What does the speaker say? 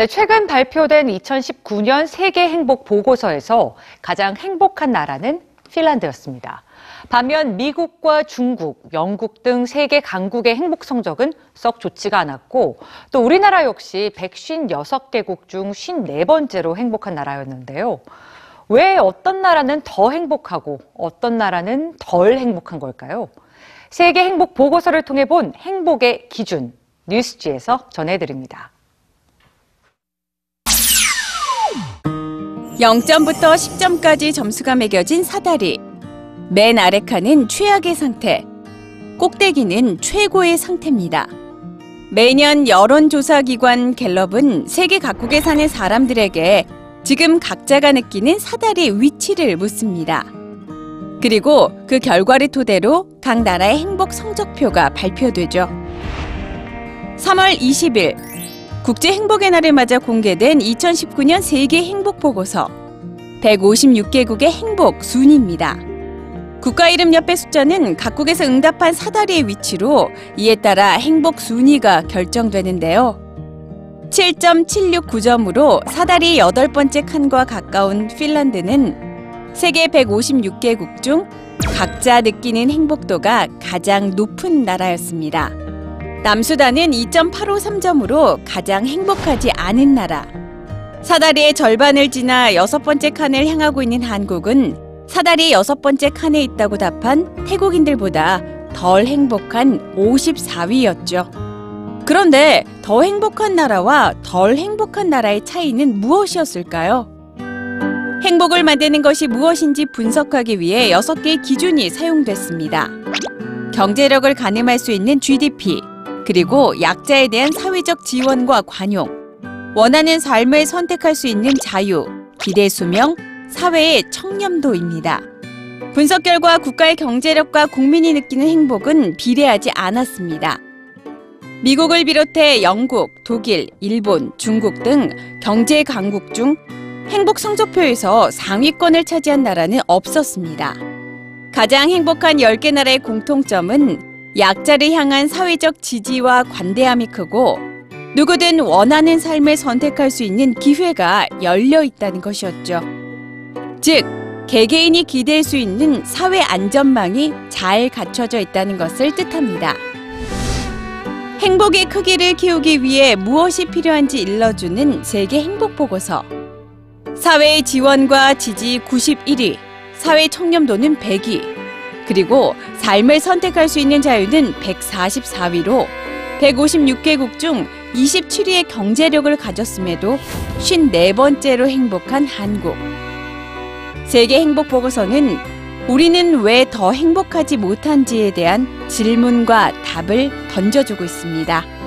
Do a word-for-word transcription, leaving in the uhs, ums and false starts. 네, 최근 발표된 이천십구 년 세계행복보고서에서 가장 행복한 나라는 핀란드였습니다. 반면 미국과 중국, 영국 등 세계 강국의 행복 성적은 썩 좋지가 않았고 또 우리나라 역시 백오십육 개국 중 오십사 번째로 행복한 나라였는데요. 왜 어떤 나라는 더 행복하고 어떤 나라는 덜 행복한 걸까요? 세계 행복 보고서를 통해 본 행복의 기준, 뉴스지에서 전해드립니다. 영 점부터 십 점까지 점수가 매겨진 사다리. 맨 아래 칸은 최악의 상태, 꼭대기는 최고의 상태입니다. 매년 여론조사기관 갤럽은 세계 각국에 사는 사람들에게 지금 각자가 느끼는 사다리의 위치를 묻습니다. 그리고 그 결과를 토대로 각 나라의 행복 성적표가 발표되죠. 삼월 이십일, 국제 행복의 날을 맞아 공개된 이천십구 년 세계 행복 보고서, 백오십육 개국의 행복 순위입니다. 국가 이름 옆의 숫자는 각국에서 응답한 사다리의 위치로 이에 따라 행복 순위가 결정되는데요. 칠 점 칠육구 점으로 사다리 여덟 번째 칸과 가까운 핀란드는 세계 백오십육 개국 중 각자 느끼는 행복도가 가장 높은 나라였습니다. 남수단은 이 점 팔오삼 점으로 가장 행복하지 않은 나라. 사다리의 절반을 지나 여섯 번째 칸을 향하고 있는 한국은 사다리 여섯 번째 칸에 있다고 답한 태국인들보다 덜 행복한 오십사 위였죠. 그런데 더 행복한 나라와 덜 행복한 나라의 차이는 무엇이었을까요? 행복을 만드는 것이 무엇인지 분석하기 위해 여섯 개의 기준이 사용됐습니다. 경제력을 가늠할 수 있는 지디피, 그리고 약자에 대한 사회적 지원과 관용, 원하는 삶을 선택할 수 있는 자유, 기대 수명, 사회의 청렴도입니다. 분석 결과 국가의 경제력과 국민이 느끼는 행복은 비례하지 않았습니다. 미국을 비롯해 영국, 독일, 일본, 중국 등 경제 강국 중 행복 성적표에서 상위권을 차지한 나라는 없었습니다. 가장 행복한 열 개 나라의 공통점은 약자를 향한 사회적 지지와 관대함이 크고 누구든 원하는 삶을 선택할 수 있는 기회가 열려 있다는 것이었죠. 즉, 개개인이 기댈 수 있는 사회 안전망이 잘 갖춰져 있다는 것을 뜻합니다. 행복의 크기를 키우기 위해 무엇이 필요한지 일러주는 세계 행복 보고서. 사회의 지원과 지지 구십일 위, 사회 청렴도는 백 위, 그리고 삶을 선택할 수 있는 자유는 백사십사 위로 백오십육 개국 중 이십칠 위의 경제력을 가졌음에도 오십사 번째로 행복한 한국. 세계 행복 보고서는 우리는 왜 더 행복하지 못한지에 대한 질문과 답을 던져주고 있습니다.